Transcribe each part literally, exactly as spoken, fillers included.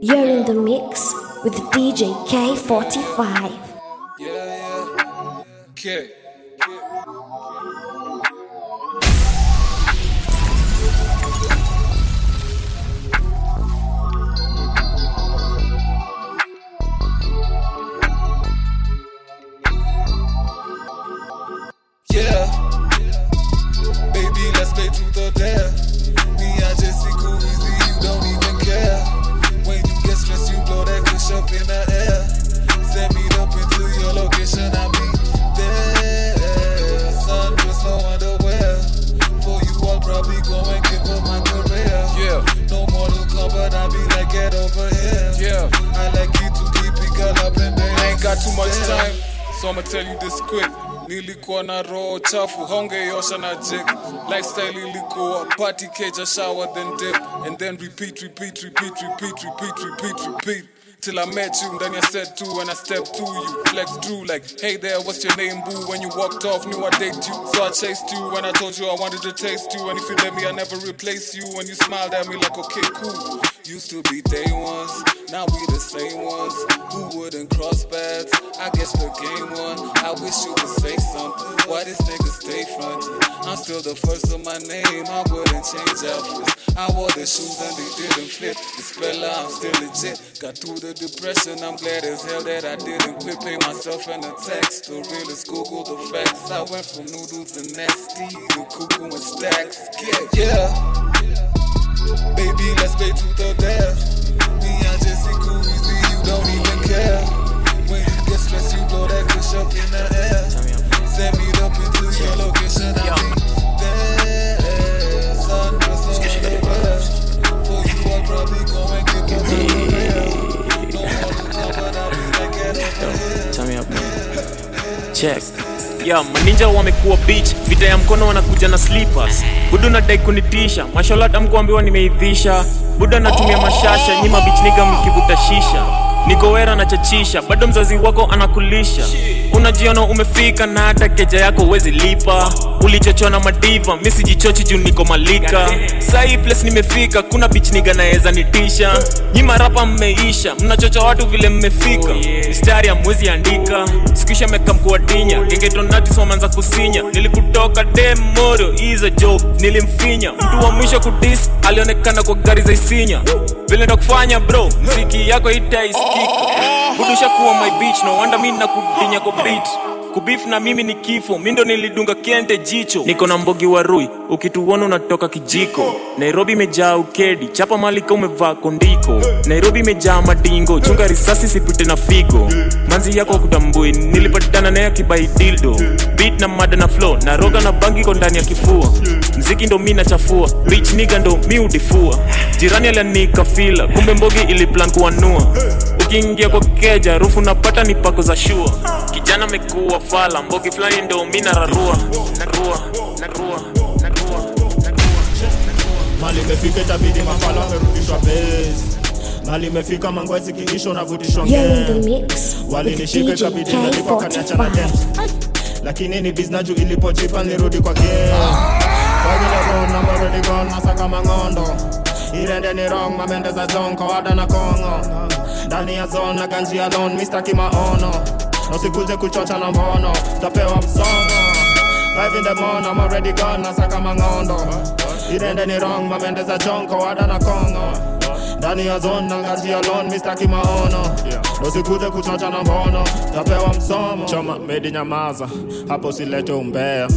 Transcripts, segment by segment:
You're in the mix with D J K forty-five. Yeah, yeah. Okay. So I'ma tell you this quick. Nilikuwa na roho chafu, hongeosha na jik. Lifestyle ilikuwa party cage, a shower then dip. And then repeat, repeat, repeat, repeat, repeat, repeat, repeat. Till I met you, then you said two, and I stepped through you. Flexed through like, hey there, what's your name, boo? When you walked off, knew I date you. So I chased you, and I told you I wanted to taste you. And if you let me, I never replace you. And you smiled at me like, okay, cool. Used to be day ones, now we the same ones. Who wouldn't cross paths? I guess the game won. I wish you could say something. Why this nigga stay frontin'? I'm still the first of my name, I wouldn't change outfits. I wore the shoes and they didn't fit. The speller, I'm still legit. Got through the depression, I'm glad as hell that I didn't quit. Pay myself in a text, the realest Google the facts. I went from noodles and nasty to cuckoo and stacks. Yeah, yeah. Baby, let's play truth or dare. Me, I just see cool easy, you don't even care. When you get stressed, you blow that push up in the air. Send me up into your location, I mean there. Sun dress on the air. For you, I'll probably go and give you the air. No more to talk, but I'll be like it over here. Tell me up, man. Check. Yeah, maninja wamekuwa bitch. Vita ya mkono wanakuja na slippers. Budu nadai kunitisha, mashallah mkuambiwa nimeidhisha. Buda natumia mashasha, nyima bitch nigga mkivuta shisha. Niko wera na chachisha, bado mzazi wako anakulisha. Unajiona umefika na hata keja yako wezi lipa. Ulichochwa na madiva, misi jichochi juu niko malika. Sai place nimefika, kuna bitch nigga naeza nitisha. Nyima rapa mmeisha, mnachocha watu vile mmefika. Mistari ya mwezi andika, sikisha meka mkuwa dinya. Genge donati somanza kusinya, nilikutoka demoro, is a joke, nilimfinya. Mtu wa mwisho kudis, alionekana kwa gari za isinya. Vile ndo kufanya bro, mziki yako itaisikika. Budusha kuwa my bitch, no wonder mina kudinya kwa beat. Kubeef na mimi ni kifo, mindo nilidunga kiente jicho. Niko na mbogi warui, ukituona unatoka kijiko. Nairobi imejaa ukedi, chapa malika umevaa kondiko. Nairobi imejaa madingo, chunga risasi sipite na figo. Manzi yako kutambui, nilipatana na ya kibai dildo. Beat na mada na flow, na roga na bangi kondani ya kifua. Mziki ndo mina chafua, bitch nigga ndo mi udifua. Jirani alianika fila, kumbe mbogi iliplan kuanua. Ukiingia kwa keja, rufu napata ni pako za shua. Kijana mekuwa fala, mbogi flani ndo mina rarua. Narua, narua, narua, narua. Mali mefika itabidi mafala merudishwa base. Mali mefika mangwezi kiisho na vutishwa ngem. Wali nishika itabidi nalipa kanacha na dem. Lakini ni biznaju ilipochipa nirudi kwa game. Wagila road na marudi gone masaka mangondo. Irende ni wrong mamende za zonko wada na kongo. Dani ya zone na ganji alone mister kimaono. No sikuje kuchocha na mbono, tapewa msono. Five in the morning, I'm already gone, nasaka mangondo. Irende ni wrong, mamendeza jonko, wada na kongo. Dani ya zone, nangaji alone, mister kimaono. No sikuje kuchocha na mbono, tapewa msomo. Choma, medi nyamaza, hapo silete umbea.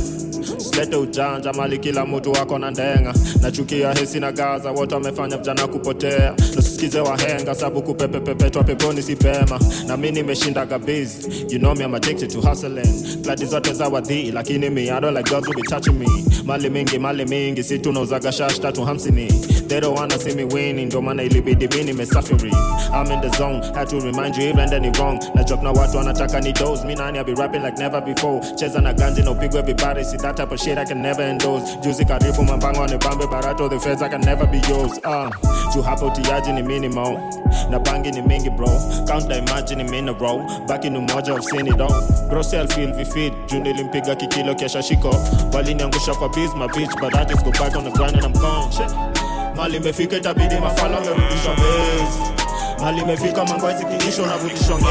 Silete ujanja, mali kila mtu wako na ndenga. Nachukia hesi na gaza, watu wamefanya vijana kupotea. Nasikize wahenga, sabu kupepepepetwa peponi si pema. Na mimi nimeshinda gabizi, you know me I'm addicted to hustling. Plati zote za wadhi, lakini me I don't like girls who be touching me. Mali mingi, mali mingi, si tunauzaga shash tatu hamsini. They don't wanna see me winning, ndo maana ilibidi mimi nimesafiri. I'm in the zone, had to remind you even then it's wrong. Na joke na watu wanataka ni dose, mi nani I be rapping like never before. Cheza na ganji na upigwe vibari, si that type of shit I can never endorse. Juzi karifu mambango ni bambe barato, the feds I can never be yours. Ah, uh, juu hapo tiaji ni minimal, na bangi ni mingi bro. Count the imagine ni mineral, baki ni umoja of seen it all. Bro self feel we feed, juu nilimpiga kikilo kesha shiko. Waliniangusha kwa biz my bitch, but I just go back on the grind and I'm gone. Shit. Mali mefika itabidi mafala merudishwa base. Ali mefika mangwazi kinisho na vudishonge.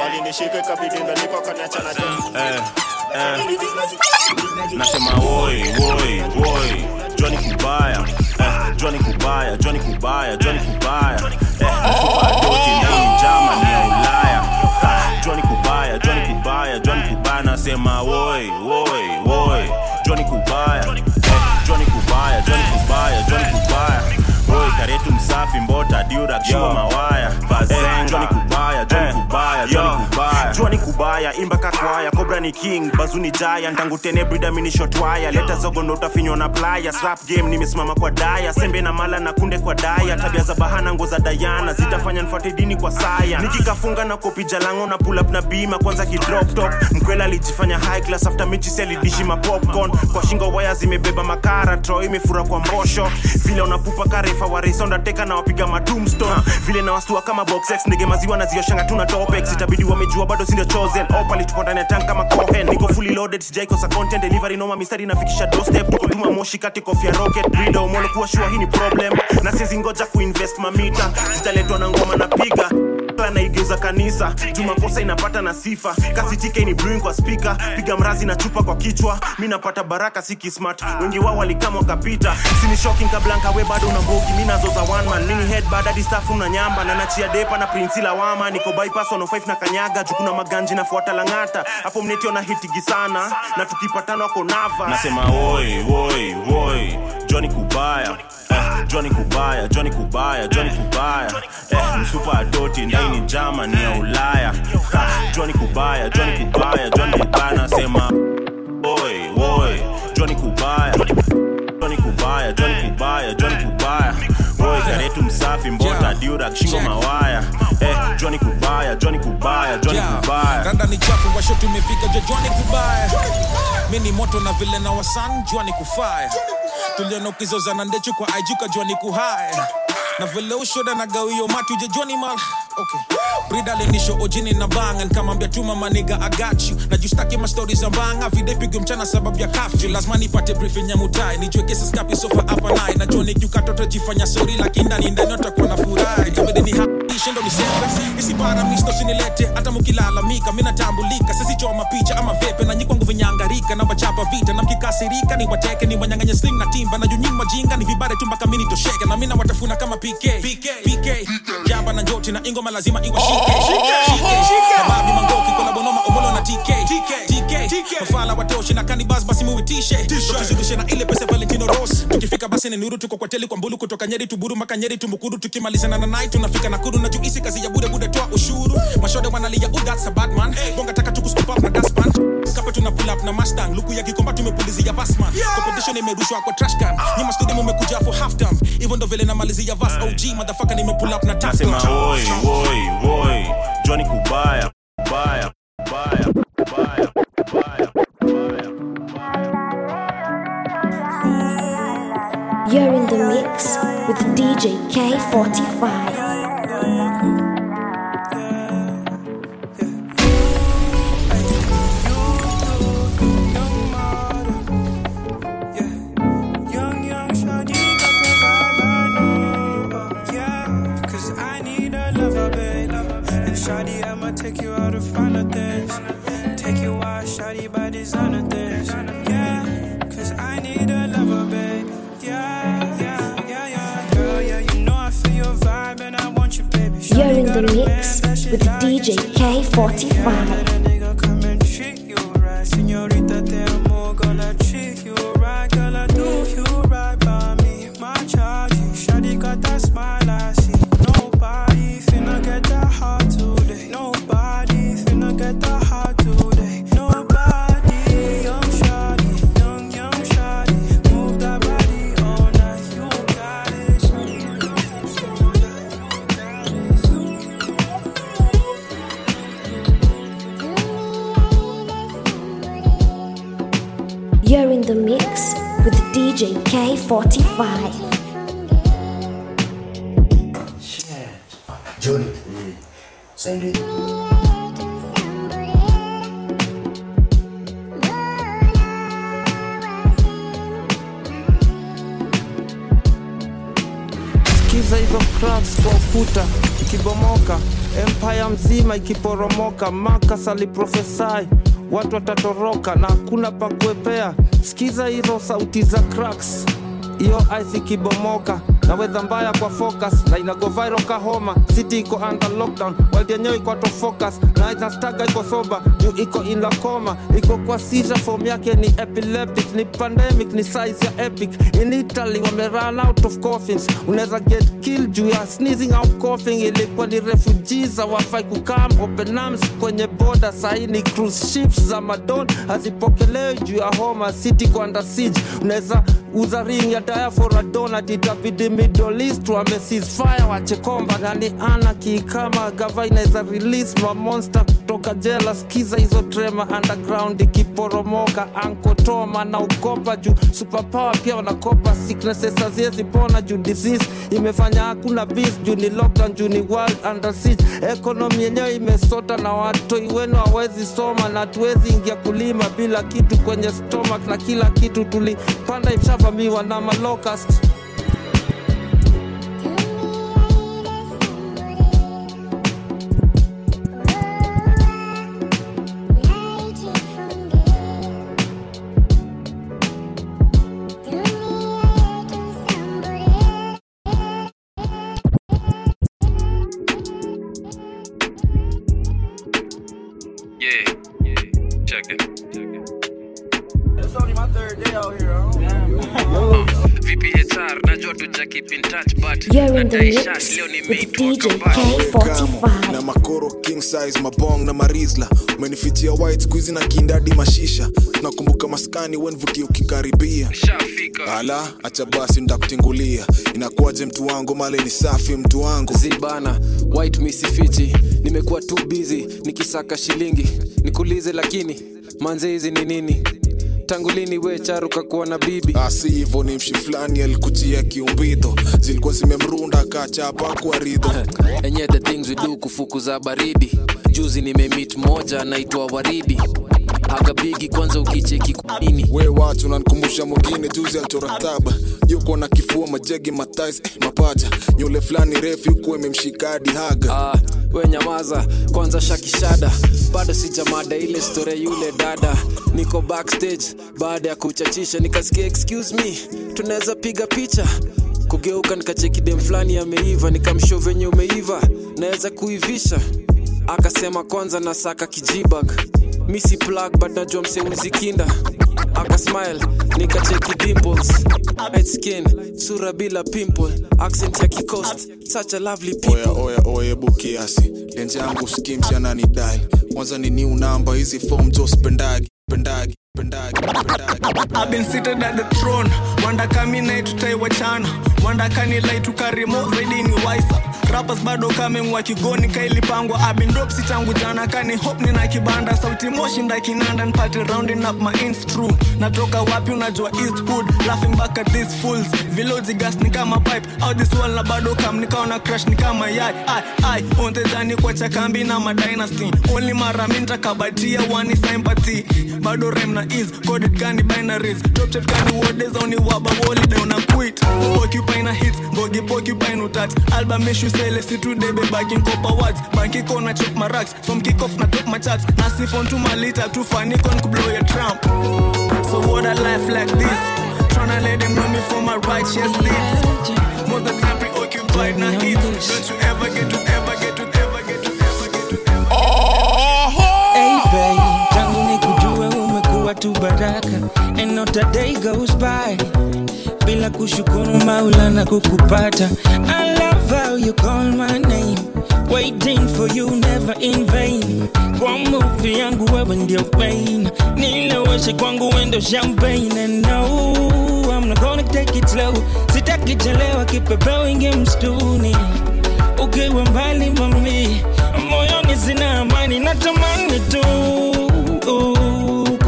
Wali nishike kabidinga nipo kanacha na jana. Eh, eh. Nasema oi, oi, oi. Johnny Kubaya, eh. Johnny Kubaya, Johnny Kubaya, Johnny Kubaya. Eh, asipatoti na mjama ni ulaya. Johnny Kubaya, Johnny Kubaya, Johnny Kubaya. Nasema oi, oi, oi. Johnny Kubaya, eh. Johnny Kubaya, Johnny Kubaya, Johnny Kubaya. Boy, karetu msafi mbota diura kiwa mawaya. Eh, Johnny Kubaya, Johnny Kubaya, Johnny Kubaya. Johnny Kubaya, imba kakwaya, Cobra ni king, Bazu ni giant, tangu tene brida mini shot wire. Leta zogo ndo utafinywa na pliers, rap game nimesimama kwa daya, sembe na mala na kunde kwa daya, tabia za bahana ngo za Diana, zitafanya nifuate dini kwa saya. Nikikafunga na kopi jalango na pull up na bima kwanza ki drop top. Mkwela alijifanya high class after michi sell dishi ma popcorn. Kwa shingo waya zimebeba makara, tro imefura kwa mbosho. Vile unapupa kare fawarisonda teka na wapiga madoomstone. Vile na wastua kama box X, nige maziwa na ziyashanga tuna topex. Itabidi wamejua bado sindio chosen. Opa litupo ndani ya tank kama Cohen. Niko fully loaded, sijai kosa content. Delivery noma mistari nafikisha doorstep. Tuko tuma moshi kati kofia rocket. Breeder umolo kuwa shua hii ni problem. Na sizi ngoja kuinvest mamita. Zitaletwa na ngoma na piga. Na igeuza kanisa. Juma kosa inapata na sifa. Kasi T K ni brewing kwa speaker. Piga mrazi na chupa kwa kichwa. Minapata baraka siki smart. Wengi wao walikama wakapita. Sini shocking kablanka we bado na mbogi. Mina zoza one man. Nini head bada di staff una nyamba. Na nachia depa na prince la wama. Niko bypass one oh five na kanyaga. Jukuna maganji na fuata langata. Hapo mneti ona hitigi sana. Na tukipatano wako nava. Nasema oi, oi, oi. Johnny Kubaya. Johnny Kubaya, Johnny Kubaya, Johnny Kubaya. Eh, msupa adoti na ini jama ni ya ulaya. Johnny Kubaya, Johnny Kubaya, Johnny Kubaya. Nasema oi, oi. Johnny Kubaya, Johnny Kubaya, Johnny Kubaya, Johnny Kubaya. Oi, karetu msafi mbota diura kishingo mawaya. Eh, Johnny Kubaya, Johnny Kubaya, Johnny Kubaya. Ganda ni chafu wa shotu mefika jo Johnny Kubaya. Mini moto na vile na wasan, Johnny Kubaya. Tuliano kizoza na ndechu kwa ajuka Johnny Kuhai. Na vile ushoda na gawiyo matu je Johnny mal. Okay. Brida le nisho ojini na bangan. Kamambia tu mama nigga I got you. Na justaki ma stories za banga. Vide pigu mchana sababu ya kafju. Lazma nipate briefing ya mutai. Nijue kesa skapi sofa hapa nai. Na Johnny kiuka toto jifanya sorry. Lakini ndani ndani otakuwa na furai. Itabidi ni haki shendo ni sepe. Isi para misto sinilete. Hata mukilalamika mina tambulika. Sisi choma picha ama vepe. Na nyikwangu vinyangarika. Na bachapa vita. Na mkikasirika ni wateke. Ni wanyanganya sling na timba. Na junyima jinga ni vibare tumba kamini tosheke. Na mina watafuna kama P K P K P K Jamba na joti na ingoma lazima iwa shike shike shike babi mangoki kwa bonoma obolo na T K T K T K T K mfala watoshi na kanibas basi muitishe tukizidisha na ile pesa Valentino Rossi tukifika basi ni nuru tuko kwa tele kwa mbulu kutoka Nyeri tuburu makanyeri tumbukuru tukimalizana na night tunafika na kuru na juisi kazi ya bude bude toa ushuru mashoda wanalia oh that's a Batman bonga taka tukuscoop up na Daspan kapa tuna pull up na Mustang luku ya kikomba tumepulizia Batman competition imerushwa kwa trash can nyuma studio mmekuja for half time even though vile na malizia Vas O G motherfucker nime pull up na task. Boy, boy, Johnny Kubaya, Kubaya, Kubaya, Kubaya, Kubaya, Kubaya. You're in the mix with D J K forty-five. Shawty, I'ma take you out to finer things. Take you out, shawty, by designer things. Yeah, cause I need a lover, baby. Yeah, yeah, yeah, yeah. Girl, yeah, you know I feel your vibe and I want you, baby. Shawty, you're in the mix with D J K forty-five. Let a nigga come and treat you right. Senorita, te amo, girl, I treat you right. Girl, I do you right by me. My child, you shawty got that smile I see. Nobody finna get that hot to. Nobody finna get the heart today. Nobody, young shawty, young, young shawty. Move that body all night, you got it. You got it. You're in the mix with D J K forty-five. Shit. Johnny. Say it. Giza hizo clubs kwa ukuta ikibomoka, empire mzima ikiporomoka. Makas aliprofesai watu watatoroka na hakuna pa kuepea. Sikiza hizo sauti za cracks, iyo ice ikibomoka na weather mbaya kwa focus, na inago viral Kahoma. City iko under lockdown, world yenyewe iko out of focus. Na ina staga iko soba, juu iko in la coma. Iko kwa seizure, form yake ni epileptic. Ni pandemic, ni size ya epic. In Italy, wame run out of coffins. Uneza get killed, juu ya sneezing out coughing. Ilikuwa ni refugees, hawafai kukam open arms kwenye border. Sahi ni cruise ships za Madon, hazipokelewi juu ya homa. City iko under siege, uneza uza ring ya diaphora donut. Itabidi Middle East wame ceasefire wache komba. Nani anarchy kama gava inaweza release ma monster kutoka jela. Sikiza hizo trema underground ikiporomoka. Anko Toma na ukopa juu superpower pia wanakopa. Sicknesses haziwezi pona juu disease imefanya hakuna peace. Juu ni lockdown, juu ni world under siege. Economy yenyewe imesota na watoi wenu hawezi soma. Na hatuwezi ingia kulima bila kitu kwenye stomach. Na kila kitu tulipanda imeshavamiwa na malocust. You're in the mix with D J K forty-five. Na makoro king size, mabong na marizla. Umenifitia white squeeze na kindadi mashisha. Tunakumbuka maskani when vutio kikaribia. Ala, acha basi ndakutingulia. Inakuwaje mtu wangu, mali ni safi mtu wangu. Zibana, white misifiti. Nimekuwa too busy, nikisaka shilingi. Nikulize lakini, manze hizi ni nini? Tangulini we charuka kuwa na bibi. Asi hivyo ni mshi flani alikutia kiumbito. Zilikuwa zimemrunda kachapa kwa rido. And yet the things we do kufukuza baridi. Juzi nimemeet moja anaitwa Waridi. Haga bigi kwanza ukicheki kuini. We watu unanikumbusha mwingine juzi alichora taba. Yuko na kifua majegi matais mapaja. Nyule flani refu yuko imemshikadi haga. Ah, we nyamaza kwanza shakishada. Bado sijamada ile story yule dada. Niko backstage baada ya kuchachisha nikasikia excuse me tunaweza piga picha. Kugeuka nikacheki dem flani ameiva, nikamshow venye umeiva naweza kuivisha. Akasema kwanza nasaka kijibag. Missy plug but najua mseuzi kinda. Aka smile, nika cheki dimples. White skin, sura bila pimple. Accent ya kikost, such a lovely people. Oya, oya, oya, buki asi. Lenja yangu skims ya nani dial. Mwanza ni new number, hizi form just pendagi. Pendagi, pendagi, pendagi. I've been seated at the throne. Wanda kami na tutaiwa chana. Wanda kani lai tukarimo, zaidi ni wiser. Rappers bado kame mwa kigoni kailipangwa. I've been dope si changu jana kani hope nina kibanda. Sauti motion da kinanda npati rounding up my instru. Natoka wapi unajua East Hood. Laughing back at these fools. Viloji gas ni kama pipe. Out this wall na bado kam nikaona crash ni kama yai. Ai, ai, onte jani kwa chakambi na ma dynasty. Only mara minta kabatia wani sympathy. Bado rem na ease, coded gani binaries. Top chat gani word days only waba woli down a quit. Porcupine hits, gogi porcupine utat. Album issue L S C today be backing copper watts. Banky corner chop my racks. From kick off na top my charts. Nasi phone to my liter. Too funny con could blow your tramp. So what a life like this. Tryna let them know me for my righteous deeds. Most the time preoccupied na hits. Don't you ever get to ever get to ever get to ever get to ever. Oh, hey babe, tangu nikujue umekuwa tu baraka. And not a day goes by bila kushukuru Maula na kukupata. I love how you call my name, waiting for you never in vain. Kwa movie yangu wewe ndio pain, niloweshe kwangu wendo champagne. And no, I'm not gonna take it slow. Sitaki chelewa kipepeo inge mstuni. Ukiwa mbali mami, moyoni sina amani. Natamani tu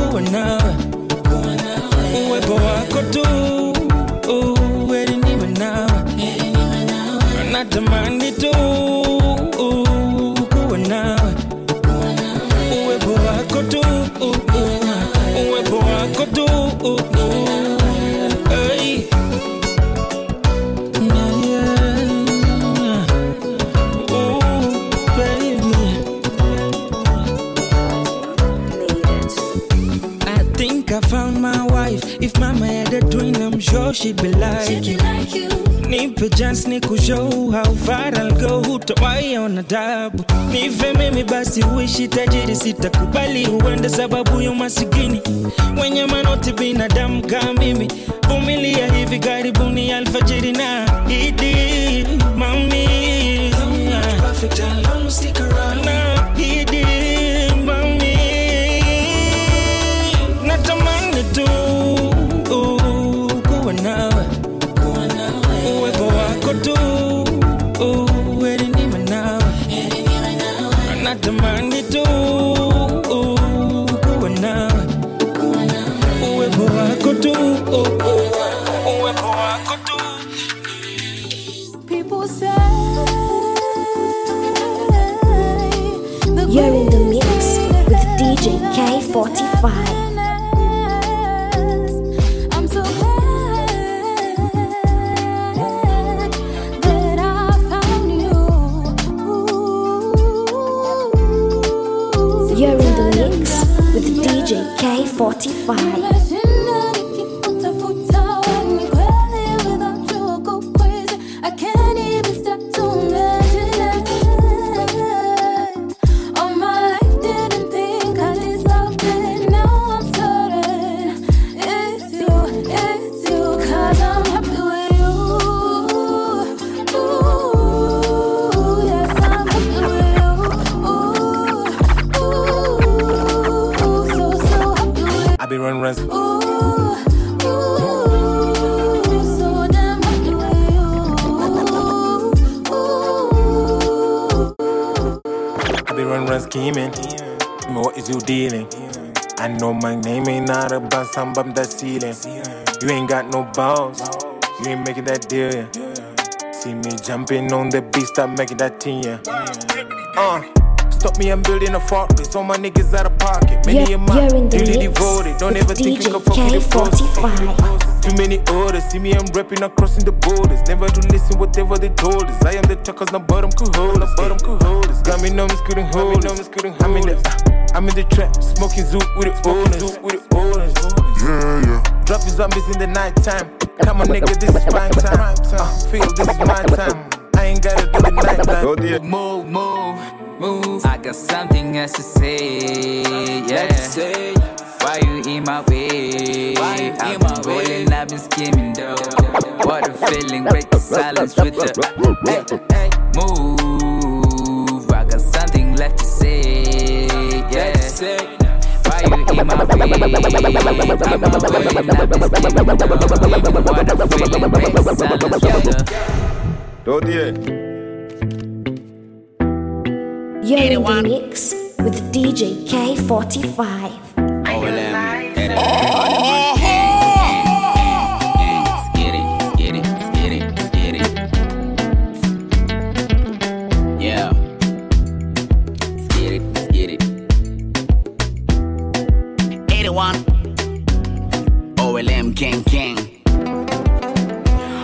kuwa nawe, uwepo wako tu. Natamani tu kuwa nawe, uwepo wako tu, uwepo wako tu. Hey. Yeah, yeah. know she be like she be you. Like you. Nipe chance ni kushow how far I'll go. Utawai ona dabu. Nife mimi basi uishi tajiri sita kubali uende sababu yu masikini. Wenye manoti binadamu kama mimi. Vumilia hivi karibuni alfajiri na idi mami. Perfect and long stick around na idi mami. Natamani tu natamani tu kuwa nawe, uwepo wako tu, uwepo wako tu. People say you're in the mix with D J K forty-five. K forty-five. I'm bumping that ceiling. You ain't got no balls. You ain't making that deal. Yeah. See me jumping on the beat, stop making that team. Yeah. Uh, stop me, I'm building a fortress. All my niggas out of pocket. Many of mine really devoted. Don't ever think you can fuck with the forces. Too many orders. See me, I'm rapping, I'm crossing the borders. Never to listen whatever they told us. I am the chuckers, no bottom could hold us. Bottom could hold us. Got me numbers, couldn't hold us. I'm in the, I'm in the trap, smoking zoo with the owners. With the owners. Yeah, yeah. Dropping zombies in the night time. Come on, nigga, this is prime time. Uh, feel this is my time. I ain't gotta do the night time. Move, move, move. I got something else to say. Yeah. Why you in my way? I've been rolling, I've been scheming though. What a feeling, break the silence with the hey, hey, move. I got something left to say. Yeah. In my way, I'm away, you're in the mix with D J K forty-five. Oh, oh, get it, get it, get it, get it. Yeah. O L M gang gang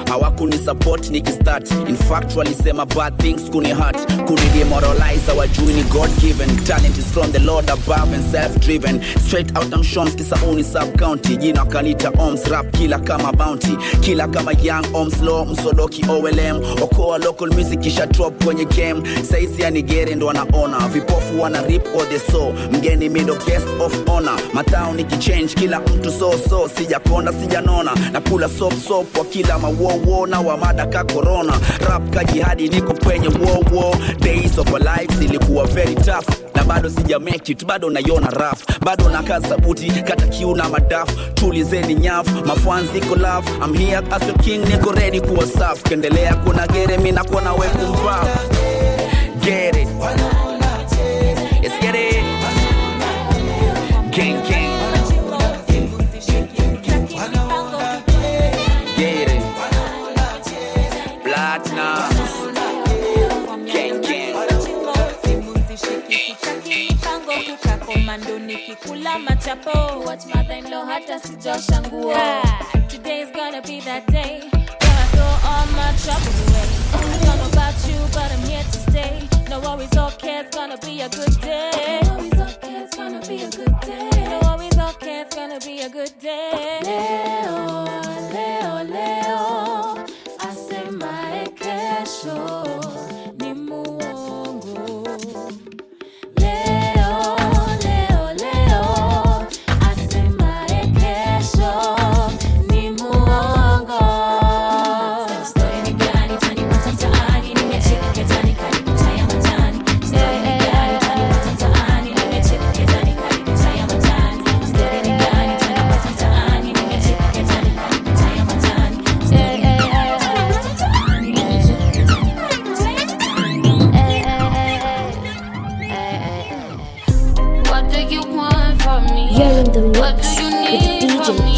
hawakuni support nikistart in fact walisema bad things kuni hurt kuni demoralize our journey God given talent is from the Lord above and self driven straight out I'm Shams Kisauni sub county jina kanita Oms rap kila kama bounty kila kama young Oms law msodoki O L M okoa local music kisha drop kwenye game saizi yani gere ndo wanaona vipofu wana rip all the soul mgeni middle guest of honor matao nikichange kila mtu so so sijaponda sijanona na kula sop sop kwa kila mawo na wamada ka corona rap ka jihadi niko kwenye war war days of a life zilikuwa very tough na bado sija make it bado naiona rap bado nakaza buti kata kiuna madaf tulizeni nyavu mafanzi ko love I'm here as your king niko ready kuwa safi kendelea kuna gere mimi na kuona wewe rap get it it's get it king king watch mother-in-law hata sijosha nguo. Yeah, today is gonna be that day when I throw all my troubles away. I don't know about you, but I'm here to stay. No worries, okay, it's gonna be a good day. No worries, okay, it's gonna be a good day. No worries, okay, it's gonna be a good day. Leo, Leo, Leo.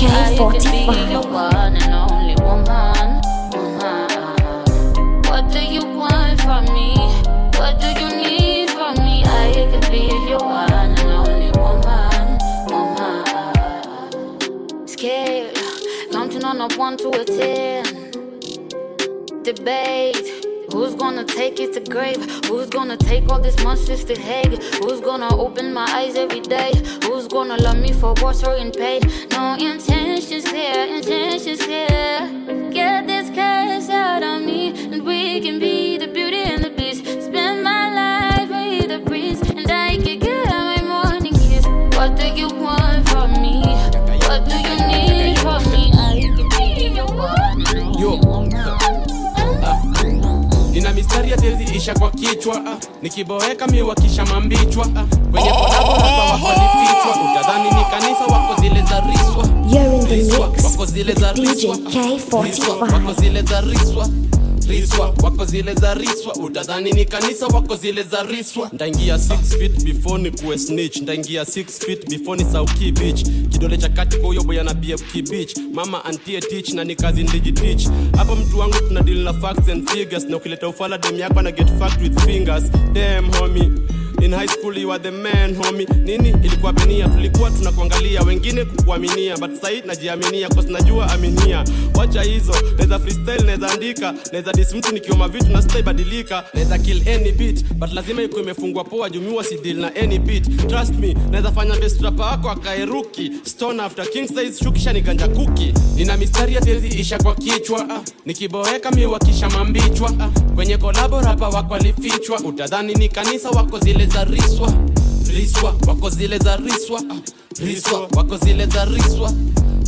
K forty-five. Your one and only woman, woman. What do you want from me? What do you need from me? I could be your one and only woman, woman. Scale, counting on a one to a ten. Debate. Who's gonna take it to grave? Who's gonna take all this monsters to hate? Who's gonna open my eyes every day? Who's gonna love me for what's or in pain? No intentions here, intentions here. Get this curse out of me, and we can be the beauty and the beast. Spend my life with the priest, and I can get my morning kiss. What do you want from me? What do you need from me? I can be your one. Yo. Nina mistari ya tezi isha kwa kichwa ah. Nikiboeka miwa kisha mambichwa ah. Kwenye poda poda wako nifichwa. Utadhani ni kanisa wako zile za riswa. You're in the mix wako zile za riswa. D J K forty-five wako zile za riswa. Riswa wako zile za riswa. Utadhani ni kanisa wako zile za riswa. Ndaingia six feet before ni kuwe snitch. Ndaingia six feet before ni sauki bitch. Kidole cha kati kwa uyobo ya na B F K bitch. Mama antie teach na ni kazi ndiji teach. Hapa mtu wangu tunadeal na facts and figures. Na ukileta ufala dem yako na get fucked with fingers. Damn homie, in high school you are the man homie. Nini ilikuwa benia, tulikuwa tunakuangalia. Wengine kukuaminia, but sahi najiaminia. Kwa sinajua aminia, wacha hizo. Neza freestyle, neza andika. Neza dismtu nikioma vitu na stai badilika. Neza kill any beat, but lazima yuko imefungwa poa. Jumiwa si deal na any beat. Trust me, neza fanya best rapa wako akairuki. Stone after king size, shukisha ni ganja kuki. Nina mistari ya tezi isha kwa kichwa ah. Nikiboeka miwa kisha mambichwa ah. Kwenye kolabo rapa wako alifichwa. Utadhani ni kanisa wako zile za riswa, riswa, wako zile za riswa, riswa, wako zile za riswa,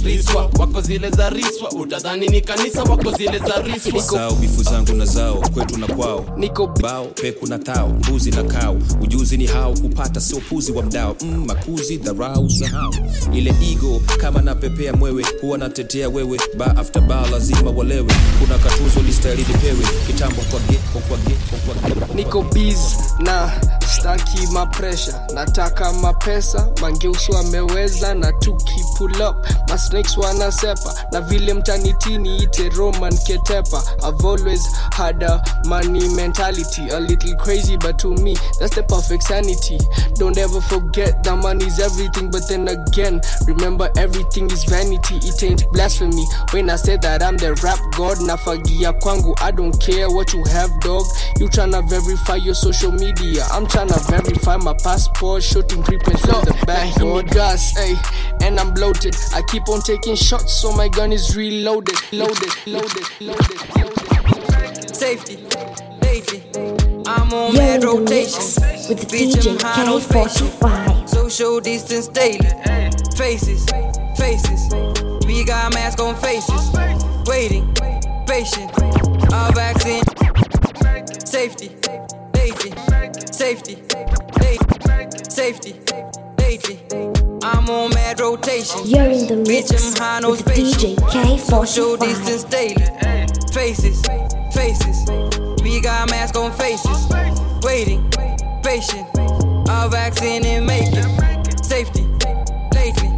riswa, wako zile za riswa. Utadhani ni kanisa wako zile za riswa. Zao bifu zangu na zao, kwetu na kwao. Niko bao, peku na tao, mbuzi na kao. Ujuzi ni hao, kupata sio puzi wa mdao. Mm, makuzi, dharau, sahau. Ile ego, kama napepea mwewe, huwa natetea wewe. Ba after ba, lazima walewe. Kuna katuzo listahili lipewe. Kitambo kwa ge, kwa kwa ge, kwa kwa ge. Niko biz na staki ma pressure. Nataka mapesa, mangeusu wameweza. Na tuki pull up, mas snakes wanasepa. Na vile mtanitini ite Roman Ketepa. I've always had a money mentality. A little crazy but to me that's the perfect sanity. Don't ever forget that money's everything. But then again, remember everything is vanity. It ain't blasphemy when I say that I'm the rap god. Nafagia kwangu, I don't care what you have dog. You tryna verify your social media, I'm tryna verify my passport. Shooting creepers in the back road gas, ay, and I'm bloated. I keep on taking shots, so my gun is reloaded, loaded, loaded, loaded, loaded. Safety, baby, I'm on mad rotation with D J K forty-five. Social distance daily, faces, faces. We got mask on faces, waiting, patient. Our vaccine, safety, baby, safety, baby, safety, baby. I'm on mad rotation. You're in the mix. Bitch, I'm high, no with D J K forty-five. Social distance daily. Faces, faces. We got mask on faces. Waiting, patient. Our vaccine and make it. Safety, lately.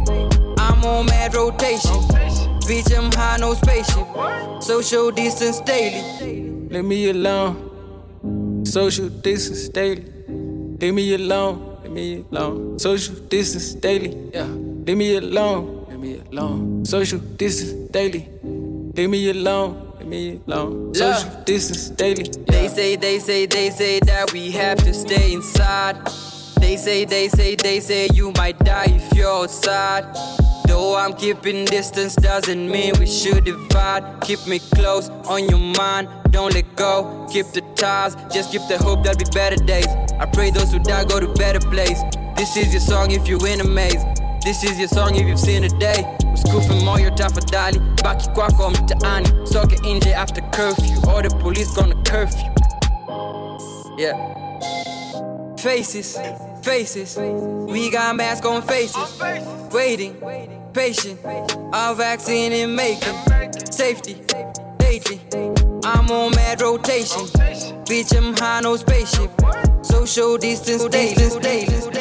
I'm on mad rotation. Bitch, I'm high, no spaceship. Social distance daily. Leave me alone. Social distance daily. Leave me alone. Me alone, social distance daily. Yeah, leave me alone, leave me alone. Social distance daily, leave me alone, leave me alone. Social yeah. distance daily. Yeah. They say, they say, they say that we have to stay inside. They say, they say, they say you might die if you're outside. Though I'm keeping distance doesn't mean we should divide. Keep me close on your mind, don't let go. Keep the ties, just keep the hope there'll be better days. I pray those who die go to better place. This is your song if you're in a maze. This is your song if you've seen a day. Usikufwe moyo tafadhali, baki kwako mtaani. Soke nje after curfew, or the police gonna curfew you. Yeah. Faces, faces, we got masks on faces. Waiting, patient, our vaccine and making. Safety, lately, I'm on mad rotation. Bitch, I'm high, no spaceship. Social distance, distance, distance.